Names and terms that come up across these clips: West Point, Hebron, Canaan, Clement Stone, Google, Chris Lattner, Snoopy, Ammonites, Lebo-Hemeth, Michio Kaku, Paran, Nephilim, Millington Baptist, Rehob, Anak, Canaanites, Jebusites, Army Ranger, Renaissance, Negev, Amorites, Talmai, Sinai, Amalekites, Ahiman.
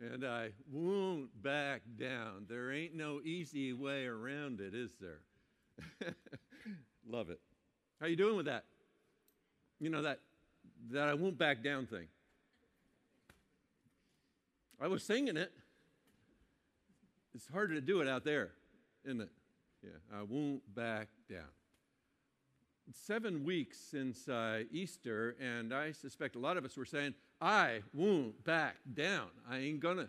And I won't back down. There ain't no easy way around it, is there? Love it. How you doing with that? You know, that I won't back down thing. I was singing it. It's harder to do it out there, isn't it? Yeah, I won't back down. It's 7 weeks since Easter, and I suspect a lot of us were saying, I won't back down. I ain't gonna.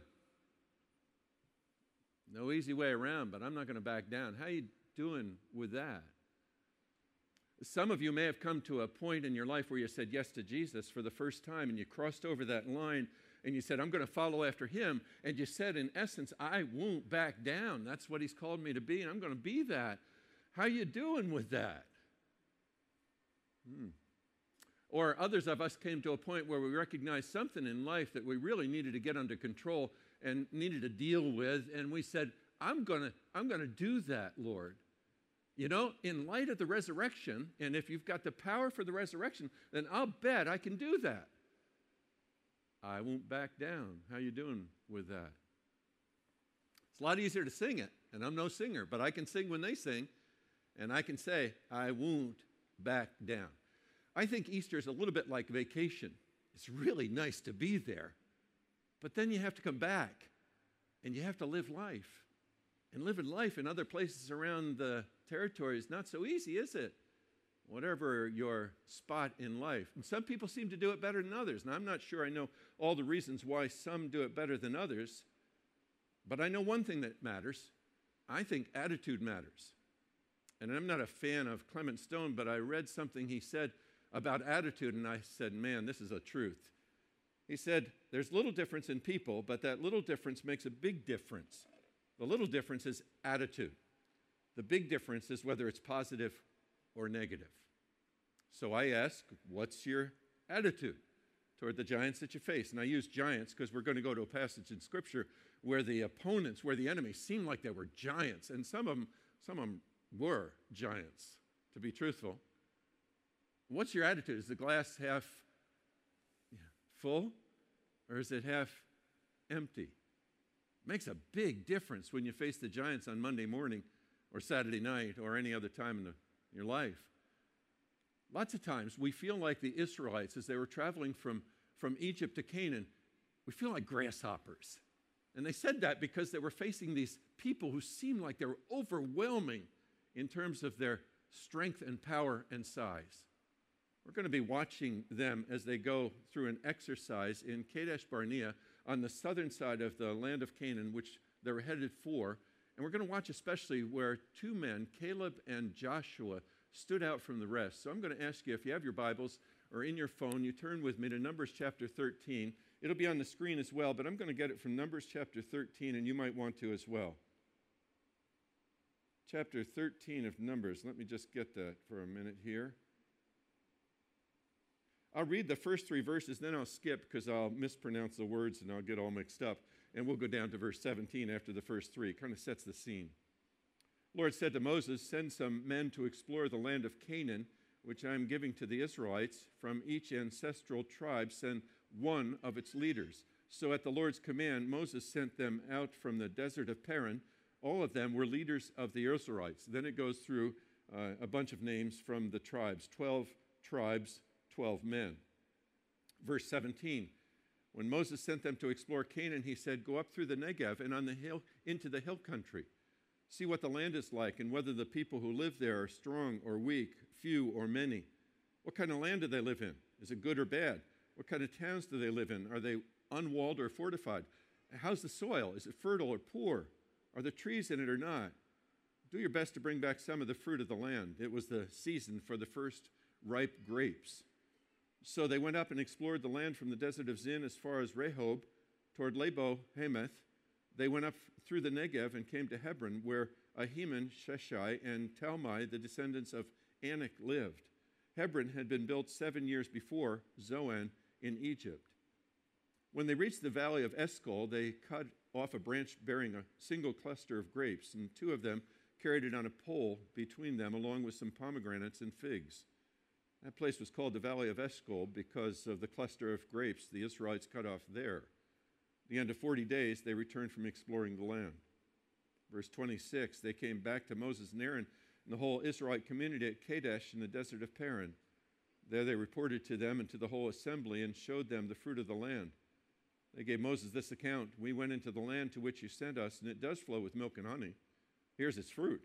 No easy way around, but I'm not going to back down. How you doing with that? Some of you may have come to a point in your life where you said yes to Jesus for the first time, and you crossed over that line, and you said, I'm going to follow after him. And you said, in essence, I won't back down. That's what he's called me to be, and I'm going to be that. How you doing with that? Or others of us came to a point where we recognized something in life that we really needed to get under control and needed to deal with, and we said, I'm going to do that, Lord. You know, in light of the resurrection, and if you've got the power for the resurrection, then I'll bet I can do that. I won't back down. How you doing with that? It's a lot easier to sing it, and I'm no singer, but I can sing when they sing, and I can say, I won't back down. I think Easter is a little bit like vacation. It's really nice to be there, but then you have to come back, and you have to live life. And living life in other places around the territory is not so easy, is it? Whatever your spot in life. And some people seem to do it better than others, and I'm not sure I know all the reasons why some do it better than others, but I know one thing that matters. I think attitude matters. And I'm not a fan of Clement Stone, but I read something he said about attitude, and I said, man, this is a truth. He said, there's little difference in people, but that little difference makes a big difference. The little difference is attitude. The big difference is whether it's positive or negative. So I ask, what's your attitude toward the giants that you face? And I use giants because we're going to go to a passage in Scripture where the opponents, where the enemies seemed like they were giants, and some of them were giants, to be truthful. What's your attitude? Is the glass half full or is it half empty? It makes a big difference when you face the giants on Monday morning or Saturday night or any other time in your life. Lots of times we feel like the Israelites as they were traveling from Egypt to Canaan. We feel like grasshoppers. And they said that because they were facing these people who seemed like they were overwhelming in terms of their strength and power and size. We're going to be watching them as they go through an exercise in Kadesh Barnea on the southern side of the land of Canaan, which they're headed for. And we're going to watch especially where two men, Caleb and Joshua, stood out from the rest. So I'm going to ask you, if you have your Bibles or in your phone, you turn with me to Numbers chapter 13. It'll be on the screen as well, but I'm going to get it from Numbers chapter 13, and you might want to as well. Chapter 13 of Numbers. Let me just get that for a minute here. I'll read the first three verses, then I'll skip because I'll mispronounce the words and I'll get all mixed up. And we'll go down to verse 17 after the first three. It kind of sets the scene. The Lord said to Moses, send some men to explore the land of Canaan, which I am giving to the Israelites. From each ancestral tribe send one of its leaders. So at the Lord's command, Moses sent them out from the desert of Paran. All of them were leaders of the Israelites. Then it goes through a bunch of names from the tribes, 12 tribes, 12 men. Verse 17, when Moses sent them to explore Canaan, he said, go up through the Negev and on the hill into the hill country. See what the land is like and whether the people who live there are strong or weak, few or many. What kind of land do they live in? Is it good or bad? What kind of towns do they live in? Are they unwalled or fortified? How's the soil? Is it fertile or poor? Are the trees in it or not? Do your best to bring back some of the fruit of the land. It was the season for the first ripe grapes. So they went up and explored the land from the desert of Zin as far as Rehob, toward Lebo-Hemeth. They went up through the Negev and came to Hebron, where Ahiman, Sheshai, and Talmai, the descendants of Anak, lived. Hebron had been built 7 years before Zoan in Egypt. When they reached the Valley of Eshcol, they cut off a branch bearing a single cluster of grapes, and two of them carried it on a pole between them, along with some pomegranates and figs. That place was called the Valley of Eshcol because of the cluster of grapes the Israelites cut off there. the end of 40 days, they returned from exploring the land. Verse 26, they came back to Moses and Aaron and the whole Israelite community at Kadesh in the desert of Paran. There they reported to them and to the whole assembly and showed them the fruit of the land. They gave Moses this account. We went into the land to which you sent us, and it does flow with milk and honey. Here's its fruit.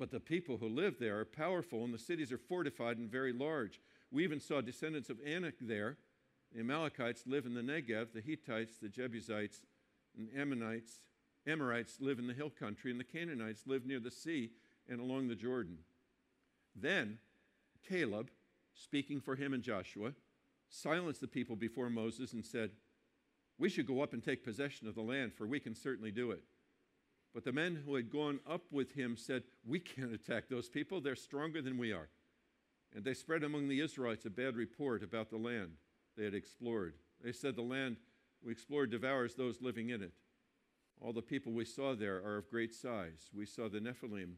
But the people who live there are powerful, and the cities are fortified and very large. We even saw descendants of Anak there. The Amalekites live in the Negev, the Hittites, the Jebusites, and Ammonites. Amorites live in the hill country, and the Canaanites live near the sea and along the Jordan. Then Caleb, speaking for him and Joshua, silenced the people before Moses and said, we should go up and take possession of the land, for we can certainly do it. But the men who had gone up with him said, we can't attack those people. They're stronger than we are. And they spread among the Israelites a bad report about the land they had explored. They said, the land we explored devours those living in it. All the people we saw there are of great size. We saw the Nephilim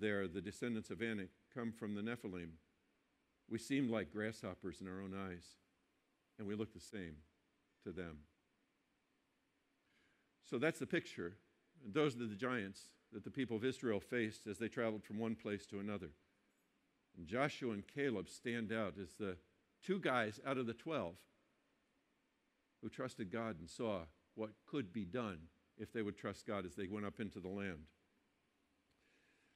there, the descendants of Anak, come from the Nephilim. We seemed like grasshoppers in our own eyes, and we looked the same to them. So that's the picture. And those are the giants that the people of Israel faced as they traveled from one place to another. And Joshua and Caleb stand out as the two guys out of the 12 who trusted God and saw what could be done if they would trust God as they went up into the land.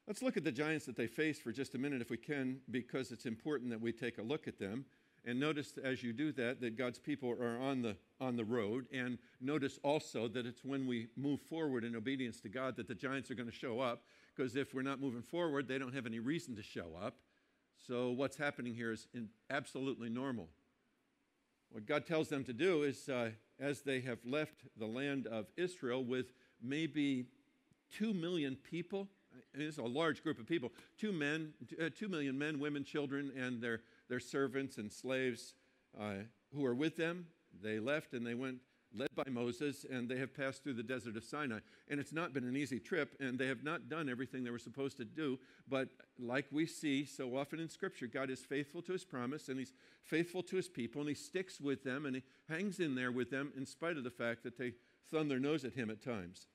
Let's look at the giants that they faced for just a minute if we can, because it's important that we take a look at them. And notice as you do that, that God's people are on the road. And notice also that it's when we move forward in obedience to God that the giants are going to show up, because if we're not moving forward, they don't have any reason to show up. So what's happening here is absolutely normal. What God tells them to do is, as they have left the land of Israel with maybe 2 million people, it's a large group of people, 2 million men, women, children, and their servants and slaves who are with them. They left and they went led by Moses, and they have passed through the desert of Sinai. And it's not been an easy trip, and they have not done everything they were supposed to do. But like we see so often in Scripture, God is faithful to his promise, and he's faithful to his people, and he sticks with them, and he hangs in there with them in spite of the fact that they thumb their nose at him at times.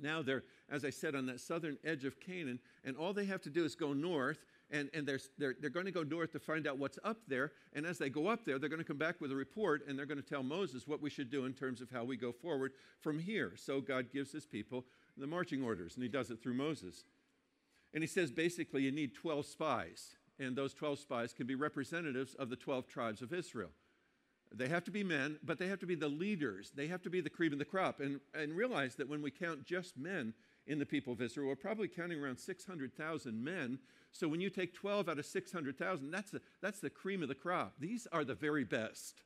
Now they're, as I said, on that southern edge of Canaan, and all they have to do is go north, and they're going to go north to find out what's up there, and as they go up there, they're going to come back with a report, and they're going to tell Moses what we should do in terms of how we go forward from here. So God gives his people the marching orders, and he does it through Moses. And he says, basically, you need 12 spies, and those 12 spies can be representatives of the 12 tribes of Israel. They have to be men, but they have to be the leaders. They have to be the cream of the crop. And realize that when we count just men in the people of Israel, we're probably counting around 600,000 men. So when you take 12 out of 600,000, that's the cream of the crop. These are the very best.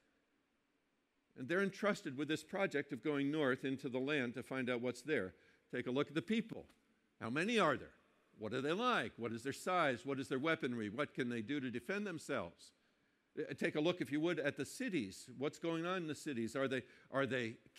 And they're entrusted with this project of going north into the land to find out what's there. Take a look at the people. How many are there? What are they like? What is their size? What is their weaponry? What can they do to defend themselves? Take a look, if you would, at the cities. What's going on in the cities? Are they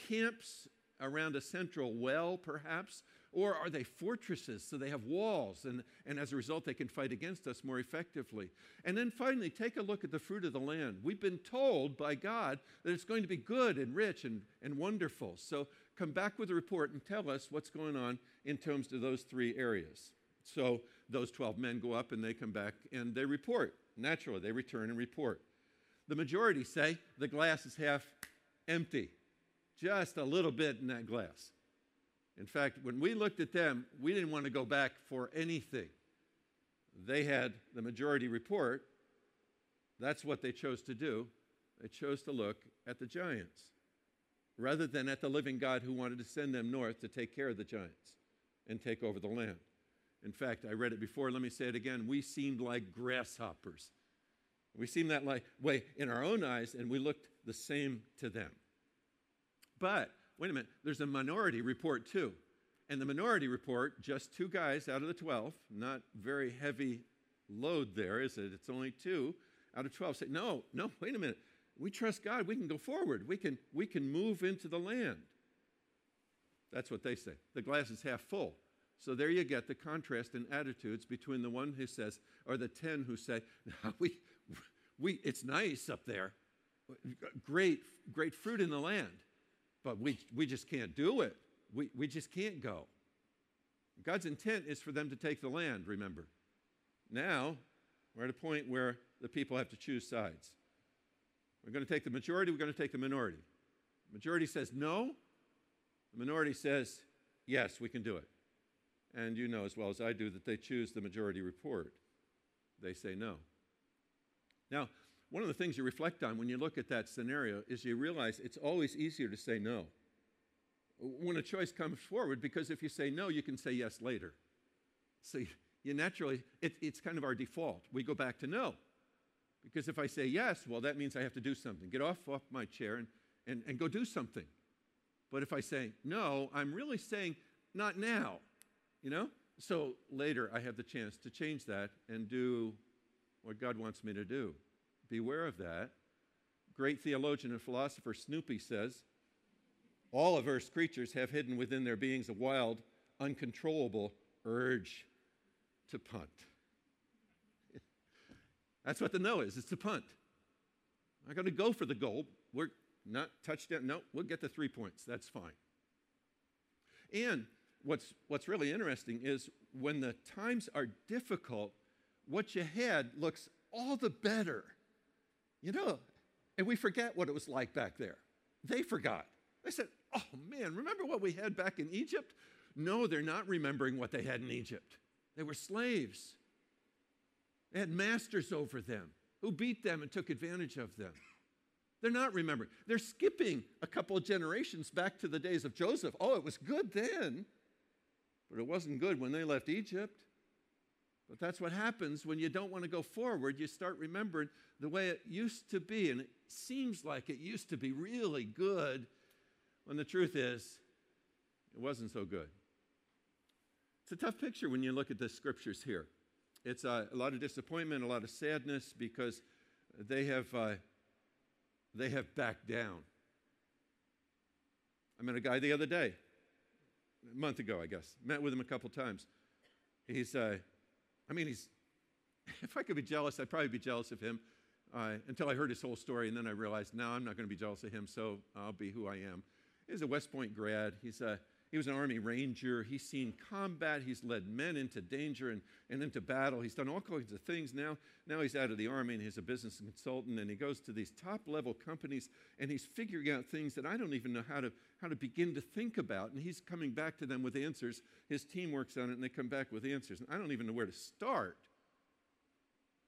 camps around a central well, perhaps? Or are they fortresses, so they have walls, and as a result they can fight against us more effectively? And then finally, take a look at the fruit of the land. We've been told by God that it's going to be good and rich and wonderful. So come back with a report and tell us what's going on in terms of those three areas. So those 12 men go up, and they come back, and they report. Naturally, they return and report. The majority say the glass is half empty, just a little bit in that glass. In fact, when we looked at them, we didn't want to go back for anything. They had the majority report. That's what they chose to do. They chose to look at the giants rather than at the living God who wanted to send them north to take care of the giants and take over the land. In fact, I read it before. Let me say it again. We seemed like grasshoppers. We seemed that way in our own eyes, and we looked the same to them. But, wait a minute, there's a minority report too. And the minority report, just two guys out of the 12, not very heavy load there, is it? It's only two out of 12 say, no, wait a minute. We trust God. We can go forward. We can move into the land. That's what they say. The glass is half full. So there you get the contrast in attitudes between the one who says, or the 10 who say, no, it's nice up there. Great fruit in the land. But we just can't do it. We just can't go. God's intent is for them to take the land, remember. Now, we're at a point where the people have to choose sides. We're going to take the majority, we're going to take the minority. The majority says no. The minority says, yes, we can do it. And you know as well as I do that they choose the majority report. They say no. Now, one of the things you reflect on when you look at that scenario is you realize it's always easier to say no when a choice comes forward, because if you say no, you can say yes later. So you naturally, it's kind of our default. We go back to no, because if I say yes, well, that means I have to do something. Get off my chair and go do something. But if I say no, I'm really saying not now, you know? So later I have the chance to change that and do what God wants me to do. Beware of that. Great theologian and philosopher Snoopy says, all of Earth's creatures have hidden within their beings a wild, uncontrollable urge to punt. That's what the no is. It's to punt. I'm going to go for the goal. We're not touchdown. No, we'll get the 3 points. That's fine. And what's really interesting is when the times are difficult, what you had looks all the better, you know, and we forget what it was like back there. They forgot. They said, oh, man, remember what we had back in Egypt? No, they're not remembering what they had in Egypt. They were slaves. They had masters over them who beat them and took advantage of them. They're not remembering. They're skipping a couple of generations back to the days of Joseph. Oh, it was good then, but it wasn't good when they left Egypt. But that's what happens when you don't want to go forward. You start remembering the way it used to be, and it seems like it used to be really good, when the truth is it wasn't so good. It's a tough picture when you look at the scriptures here. It's a lot of disappointment, a lot of sadness, because they have backed down. I met a guy the other day, a month ago, I guess. Met with him a couple times. He's, if I could be jealous, I'd probably be jealous of him until I heard his whole story, and then I realized, no, I'm not going to be jealous of him, so I'll be who I am. He's a West Point grad. He was an Army Ranger. He's seen combat. He's led men into danger and into battle. He's done all kinds of things now. Now he's out of the Army, and he's a business consultant, and he goes to these top-level companies, and he's figuring out things that I don't even know how to begin to think about, and he's coming back to them with answers. His team works on it, and they come back with answers, and I don't even know where to start.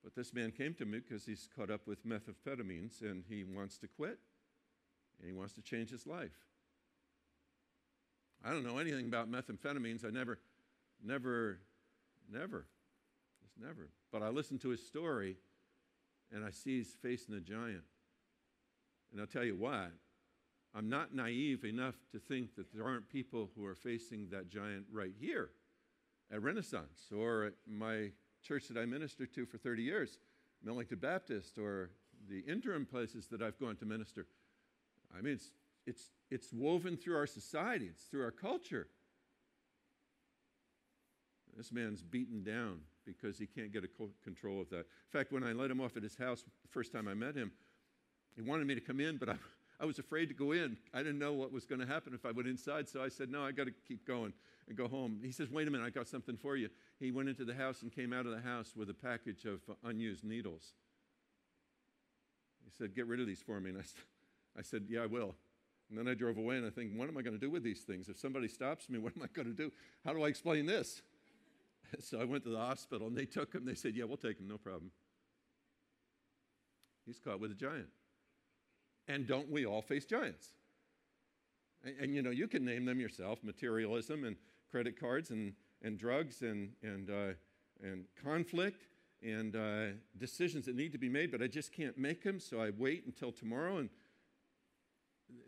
But this man came to me because he's caught up with methamphetamines, and he wants to quit, and he wants to change his life. I don't know anything about methamphetamines. I never. But I listened to his story, and I see he's facing a giant. And I'll tell you what, I'm not naive enough to think that there aren't people who are facing that giant right here at Renaissance, or at my church that I ministered to for 30 years, Millington Baptist, or the interim places that I've gone to minister. I mean, it's woven through our society. It's through our culture. This man's beaten down because he can't get control of that. In fact, when I let him off at his house the first time I met him, he wanted me to come in, but I was afraid to go in. I didn't know what was going to happen if I went inside, so I said, no, I got to keep going and go home. He says, wait a minute, I got something for you. He went into the house and came out of the house with a package of unused needles. He said, get rid of these for me. And I said, yeah, I will. And then I drove away, and I think, what am I going to do with these things? If somebody stops me, what am I going to do? How do I explain this? So I went to the hospital, and they took him. They said, yeah, we'll take him, no problem. He's caught with a giant. And don't we all face giants? And you know, you can name them yourself, materialism and credit cards and drugs and conflict and decisions that need to be made, but I just can't make them, so I wait until tomorrow, and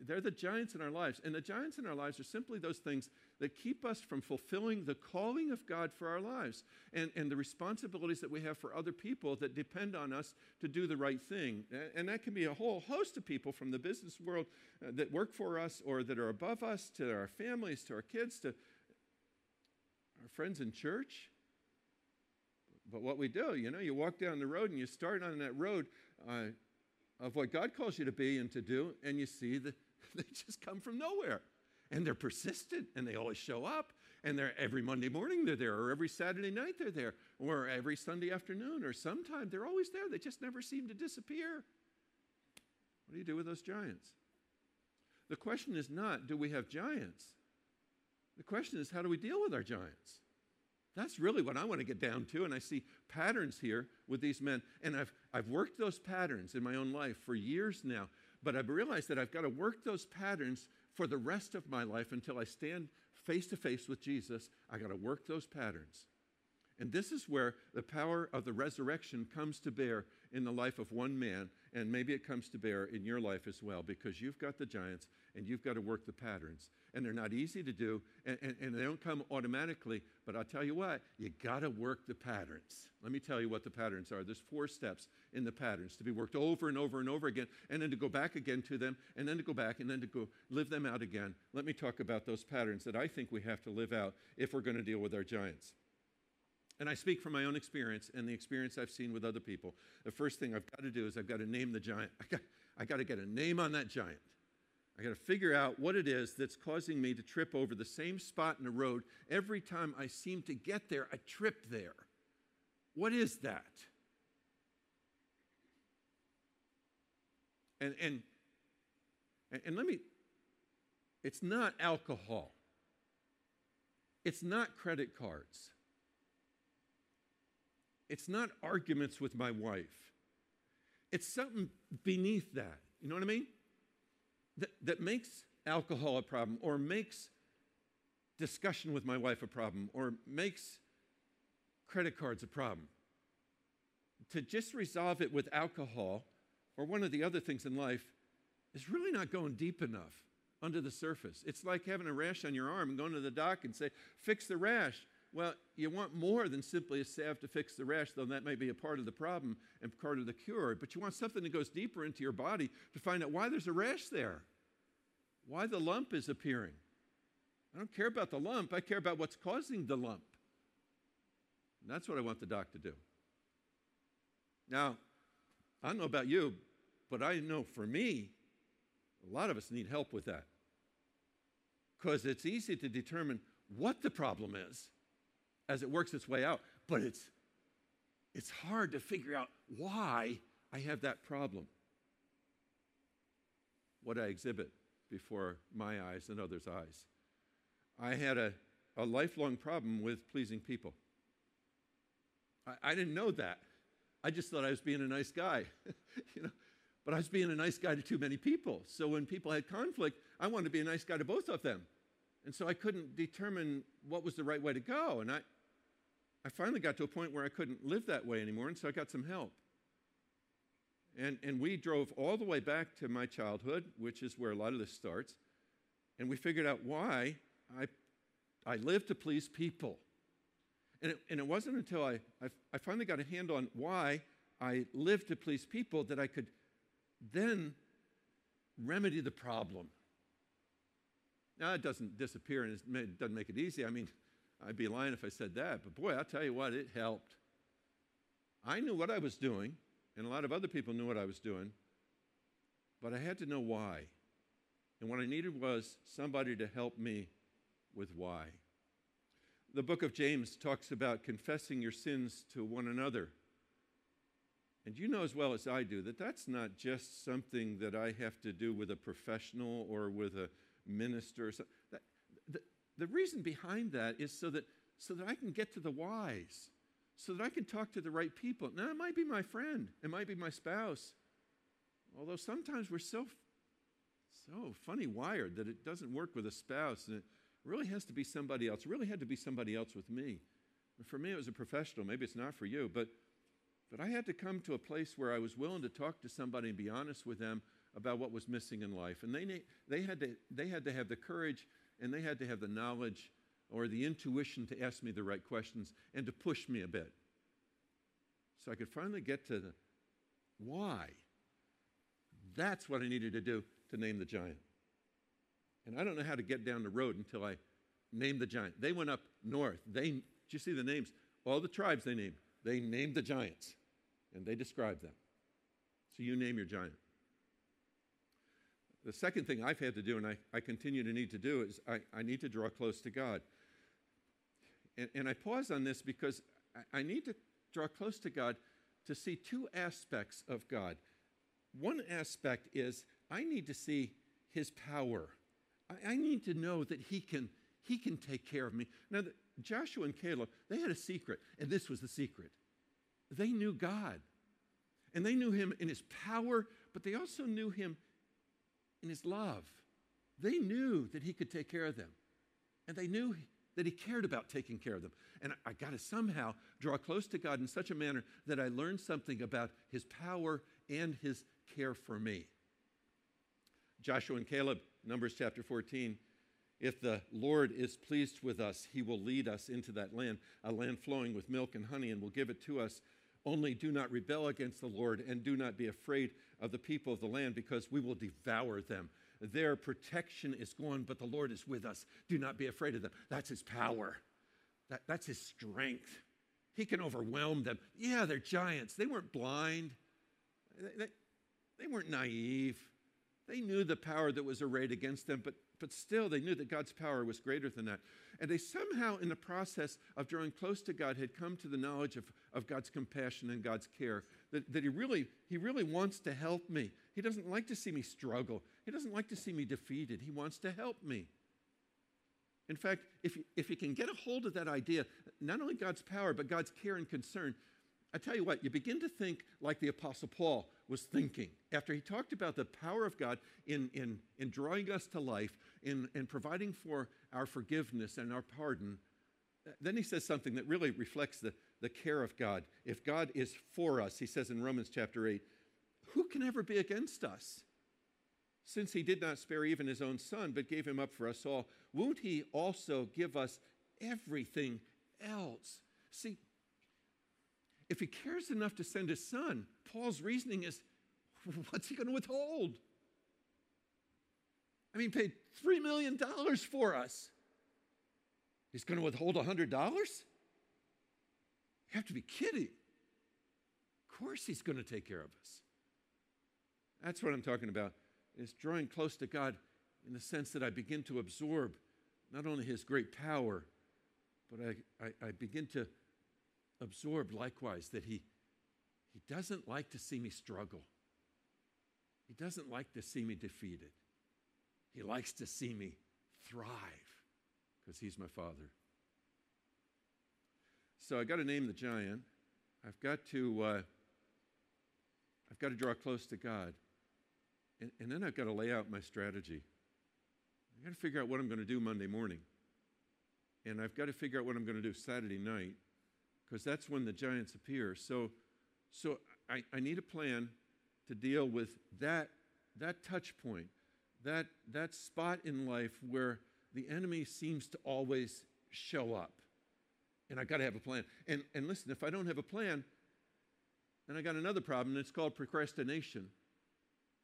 they're the giants in our lives. And the giants in our lives are simply those things that keep us from fulfilling the calling of God for our lives and the responsibilities that we have for other people that depend on us to do the right thing. And that can be a whole host of people from the business world that work for us or that are above us, to our families, to our kids, to our friends in church. But what we do, you know, you walk down the road and you start on that road of what God calls you to be and to do, and you see the They just come from nowhere. And they're persistent, and they always show up, and they're every Monday morning they're there, or every Saturday night they're there, or every Sunday afternoon, or sometime they're always there. They just never seem to disappear. What do you do with those giants? The question is not, do we have giants? The question is, how do we deal with our giants? That's really what I want to get down to, and I see patterns here with these men, and I've worked those patterns in my own life for years now, but I've realized that I've got to work those patterns for the rest of my life until I stand face to face with Jesus. I got to work those patterns. And this is where the power of the resurrection comes to bear in the life of one man, and maybe it comes to bear in your life as well, because you've got the giants and you've got to work the patterns. And they're not easy to do, and they don't come automatically, but I'll tell you what, you got to work the patterns. Let me tell you what the patterns are. There's 4 steps in the patterns to be worked over and over and over again, and then to go back again to them, and then to go back, and then to go live them out again. Let me talk about those patterns that I think we have to live out if we're going to deal with our giants. And I speak from my own experience and the experience I've seen with other people. The first thing I've got to do is I've got to name the giant. I've got to get a name on that giant. I've got to figure out what it is that's causing me to trip over the same spot in the road. Every time I seem to get there, I trip there. What is that? And let me, it's not alcohol. It's not credit cards. It's not arguments with my wife. It's something beneath that. You know what I mean? That makes alcohol a problem, or makes discussion with my wife a problem, or makes credit cards a problem. To just resolve it with alcohol or one of the other things in life is really not going deep enough under the surface. It's like having a rash on your arm and going to the doc and say, fix the rash. Well, you want more than simply a salve to fix the rash, though that may be a part of the problem and part of the cure. But you want something that goes deeper into your body to find out why there's a rash there, why the lump is appearing. I don't care about the lump. I care about what's causing the lump. And that's what I want the doc to do. Now, I don't know about you, but I know for me, a lot of us need help with that, because it's easy to determine what the problem is as it works its way out, but it's hard to figure out why I have that problem. What I exhibit before my eyes and others' eyes. I had a lifelong problem with pleasing people. I didn't know that. I just thought I was being a nice guy, you know. But I was being a nice guy to too many people. So when people had conflict, I wanted to be a nice guy to both of them. And so I couldn't determine what was the right way to go. And I finally got to a point where I couldn't live that way anymore, and so I got some help. And we drove all the way back to my childhood, which is where a lot of this starts, and we figured out why I lived to please people. And it wasn't until I finally got a handle on why I lived to please people that I could then remedy the problem. Now, it doesn't disappear, and it doesn't make it easy. I mean, I'd be lying if I said that, but boy, I'll tell you what, it helped. I knew what I was doing, and a lot of other people knew what I was doing, but I had to know why. And what I needed was somebody to help me with why. The book of James talks about confessing your sins to one another. And you know as well as I do that that's not just something that I have to do with a professional or with a minister or something. The reason behind that is so that I can get to the whys, so that I can talk to the right people. Now, it might be my friend, it might be my spouse, although sometimes we're so funny wired that it doesn't work with a spouse, and it really has to be somebody else. It really had to be somebody else with me. And for me, it was a professional. Maybe it's not for you, but I had to come to a place where I was willing to talk to somebody and be honest with them about what was missing in life. And they had to have the courage, and they had to have the knowledge or the intuition to ask me the right questions and to push me a bit. So I could finally get to the why. That's what I needed to do to name the giant. And I don't know how to get down the road until I named the giant. They went up north. Did you see the names? All the tribes they named. They named the giants, and they described them. So you name your giant. The second thing I've had to do, and I continue to need to do, is I need to draw close to God. And I pause on this because I need to draw close to God to see two aspects of God. One aspect is I need to see his power. I need to know that he can take care of me. Now, Joshua and Caleb, they had a secret, and this was the secret. They knew God, and they knew him in his power, but they also knew him in his love. They knew that he could take care of them, and they knew that he cared about taking care of them. And I got to somehow draw close to God in such a manner that I learned something about his power and his care for me. Joshua and Caleb, Numbers chapter 14, if the Lord is pleased with us, he will lead us into that land, a land flowing with milk and honey, and will give it to us. Only do not rebel against the Lord, and do not be afraid of the people of the land, because we will devour them. Their protection is gone, but the Lord is with us. Do not be afraid of them. That's his power. That's his strength. He can overwhelm them. Yeah, they're giants. They weren't blind. They weren't naive. They knew the power that was arrayed against them, but still they knew that God's power was greater than that. And they somehow, in the process of drawing close to God, had come to the knowledge of God's compassion and God's care, that he really wants to help me. He doesn't like to see me struggle. He doesn't like to see me defeated. He wants to help me. In fact, if you can get a hold of that idea, not only God's power, but God's care and concern, I tell you what, you begin to think like the Apostle Paul was thinking. After he talked about the power of God in drawing us to life, in providing for our forgiveness and our pardon, then he says something that really reflects the care of God. If God is for us, he says in Romans chapter 8, who can ever be against us? Since he did not spare even his own son, but gave him up for us all, won't he also give us everything else? See, if he cares enough to send his son, Paul's reasoning is, what's he going to withhold? I mean, he paid $3 million for us. He's going to withhold $100? You have to be kidding. Of course he's going to take care of us. That's what I'm talking about, is drawing close to God in the sense that I begin to absorb not only his great power, but I begin to absorb likewise that he doesn't like to see me struggle. He doesn't like to see me defeated. He likes to see me thrive because he's my father. So I got to name the giant. I've got to draw close to God, and then I've got to lay out my strategy. I've got to figure out what I'm going to do Monday morning, and I've got to figure out what I'm going to do Saturday night, because that's when the giants appear. So I need a plan to deal with that touch point, that spot in life where the enemy seems to always show up. And I've got to have a plan. And listen, if I don't have a plan, then I got another problem, and it's called procrastination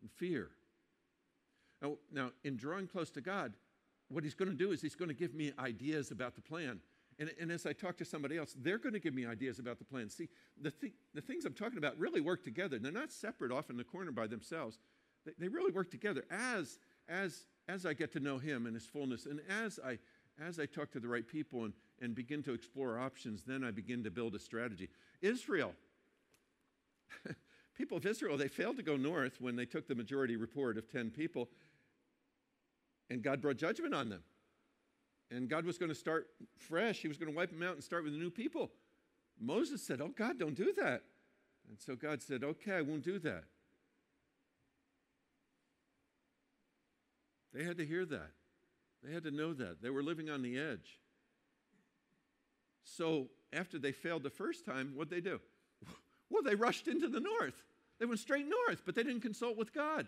and fear. Now, in drawing close to God, what he's going to do is he's going to give me ideas about the plan. And as I talk to somebody else, they're going to give me ideas about the plan. See, the things I'm talking about really work together. They're not separate off in the corner by themselves. They really work together as I get to know him and his fullness. And as I talk to the right people and begin to explore options, then I begin to build a strategy. Israel, people of Israel, they failed to go north when they took the majority report of 10 people. And God brought judgment on them. And God was going to start fresh. He was going to wipe them out and start with a new people. Moses said, oh, God, don't do that. And so God said, okay, I won't do that. They had to hear that. They had to know that. They were living on the edge. So after they failed the first time, what'd they do? Well, they rushed into the north. They went straight north, but they didn't consult with God.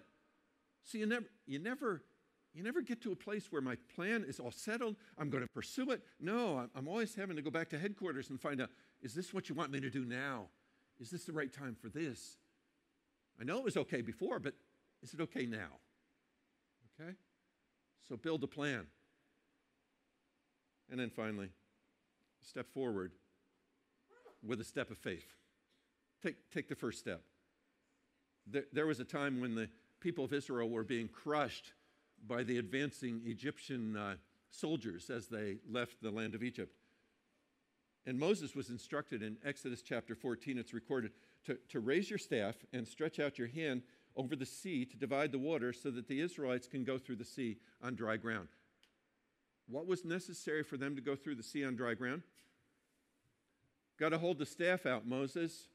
So you never get to a place where my plan is all settled. I'm going to pursue it. No, I'm always having to go back to headquarters and find out, is this what you want me to do now? Is this the right time for this? I know it was okay before, but is it okay now? Okay? So build a plan. And then finally, step forward with a step of faith. Take the first step. There was a time when the people of Israel were being crushed by the advancing Egyptian soldiers as they left the land of Egypt. And Moses was instructed in Exodus chapter 14, it's recorded, to raise your staff and stretch out your hand over the sea to divide the water so that the Israelites can go through the sea on dry ground. What was necessary for them to go through the sea on dry ground? Got to hold the staff out, Moses.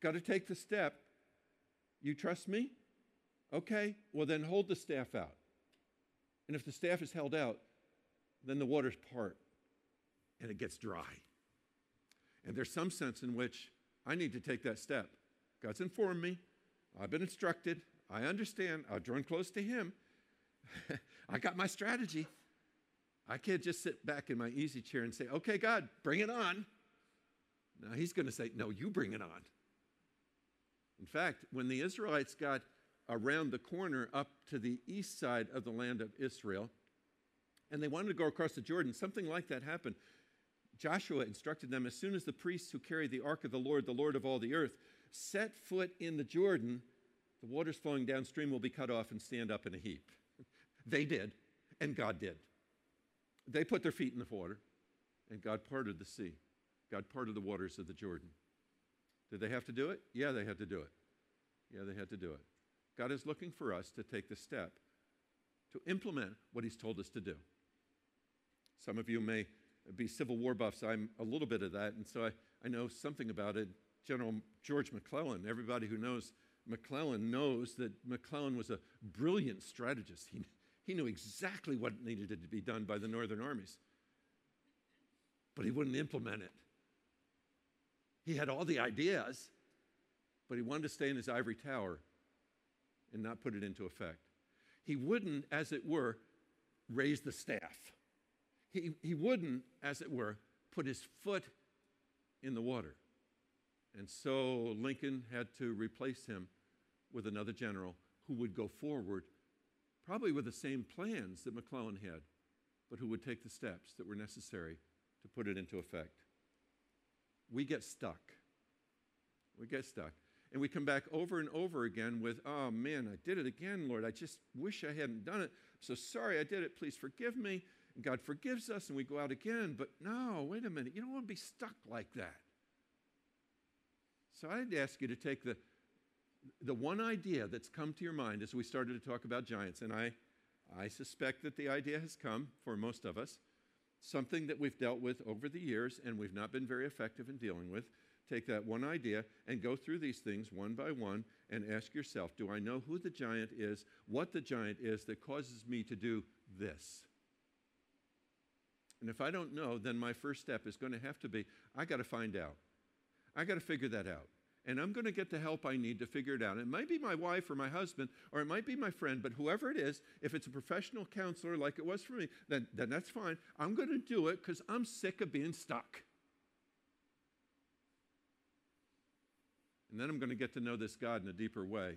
Got to take the step. You trust me? Okay, well then hold the staff out. And if the staff is held out, then the waters part and it gets dry. And there's some sense in which I need to take that step. God's informed me. I've been instructed. I understand. I've drawn close to him. I got my strategy. I can't just sit back in my easy chair and say, okay, God, bring it on. Now he's going to say, no, you bring it on. In fact, when the Israelites got around the corner up to the east side of the land of Israel, and they wanted to go across the Jordan, something like that happened. Joshua instructed them, as soon as the priests who carried the ark of the Lord of all the earth, set foot in the Jordan, the waters flowing downstream will be cut off and stand up in a heap. They did, and God did. They put their feet in the water, and God parted the sea. God parted the waters of the Jordan. Did they have to do it? Yeah, they had to do it. Yeah, they had to do it. God is looking for us to take the step to implement what he's told us to do. Some of you may be Civil War buffs. I'm a little bit of that, and so I know something about it. General George McClellan, everybody who knows McClellan knows that McClellan was a brilliant strategist. He knew exactly what needed to be done by the northern armies, but he wouldn't implement it. He had all the ideas, but he wanted to stay in his ivory tower and not put it into effect. He wouldn't, as it were, raise the staff. He wouldn't, as it were, put his foot in the water. And so Lincoln had to replace him with another general who would go forward, probably with the same plans that McClellan had, but who would take the steps that were necessary to put it into effect. We get stuck. We get stuck. And we come back over and over again with, oh man, I did it again, Lord. I just wish I hadn't done it. I'm so sorry I did it. Please forgive me. And God forgives us and we go out again. But no, wait a minute. You don't want to be stuck like that. So I'd ask you to take the one idea that's come to your mind as we started to talk about giants, and I suspect that the idea has come, for most of us, something that we've dealt with over the years and we've not been very effective in dealing with. Take that one idea and go through these things one by one and ask yourself, do I know who the giant is, what the giant is that causes me to do this? And if I don't know, then my first step is going to have to be, I got to find out. I got to figure that out, and I'm going to get the help I need to figure it out. It might be my wife or my husband, or it might be my friend, but whoever it is, if it's a professional counselor like it was for me, then that's fine. I'm going to do it because I'm sick of being stuck. And then I'm going to get to know this God in a deeper way,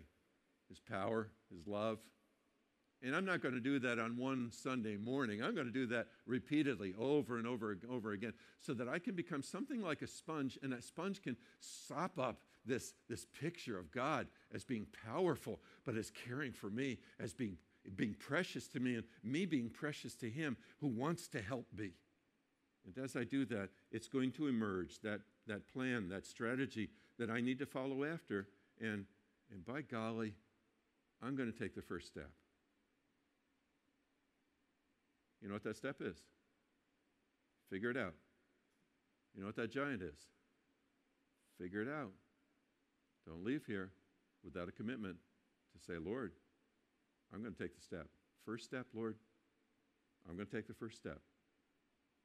his power, his love. And I'm not going to do that on one Sunday morning. I'm going to do that repeatedly over and over and over again so that I can become something like a sponge, and that sponge can sop up this picture of God as being powerful, but as caring for me, as being precious to me, and me being precious to him who wants to help me. And as I do that, it's going to emerge, that plan, that strategy that I need to follow after. And by golly, I'm going to take the first step. You know what that step is? Figure it out. You know what that giant is? Figure it out. Don't leave here without a commitment to say, Lord, I'm going to take the step. First step, Lord, I'm going to take the first step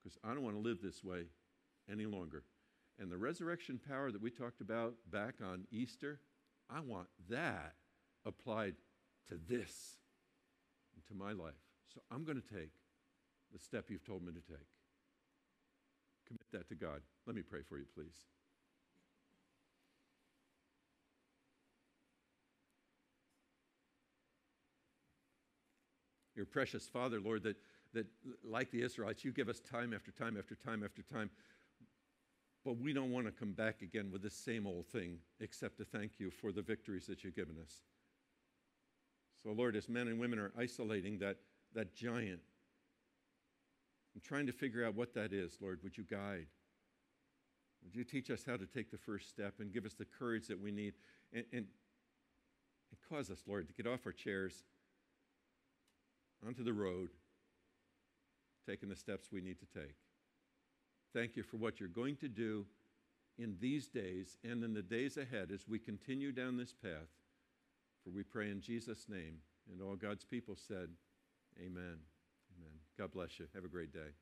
because I don't want to live this way any longer. And the resurrection power that we talked about back on Easter, I want that applied to this and to my life. So I'm going to take the step you've told me to take. Commit that to God. Let me pray for you, please. Your precious Father, Lord, that like the Israelites, you give us time after time after time after time, but we don't want to come back again with the same old thing except to thank you for the victories that you've given us. So, Lord, as men and women are isolating that giant, I'm trying to figure out what that is, Lord, would you guide? Would you teach us how to take the first step and give us the courage that we need and cause us, Lord, to get off our chairs, onto the road, taking the steps we need to take. Thank you for what you're going to do in these days and in the days ahead as we continue down this path. For we pray in Jesus' name, and all God's people said, amen. Amen. God bless you. Have a great day.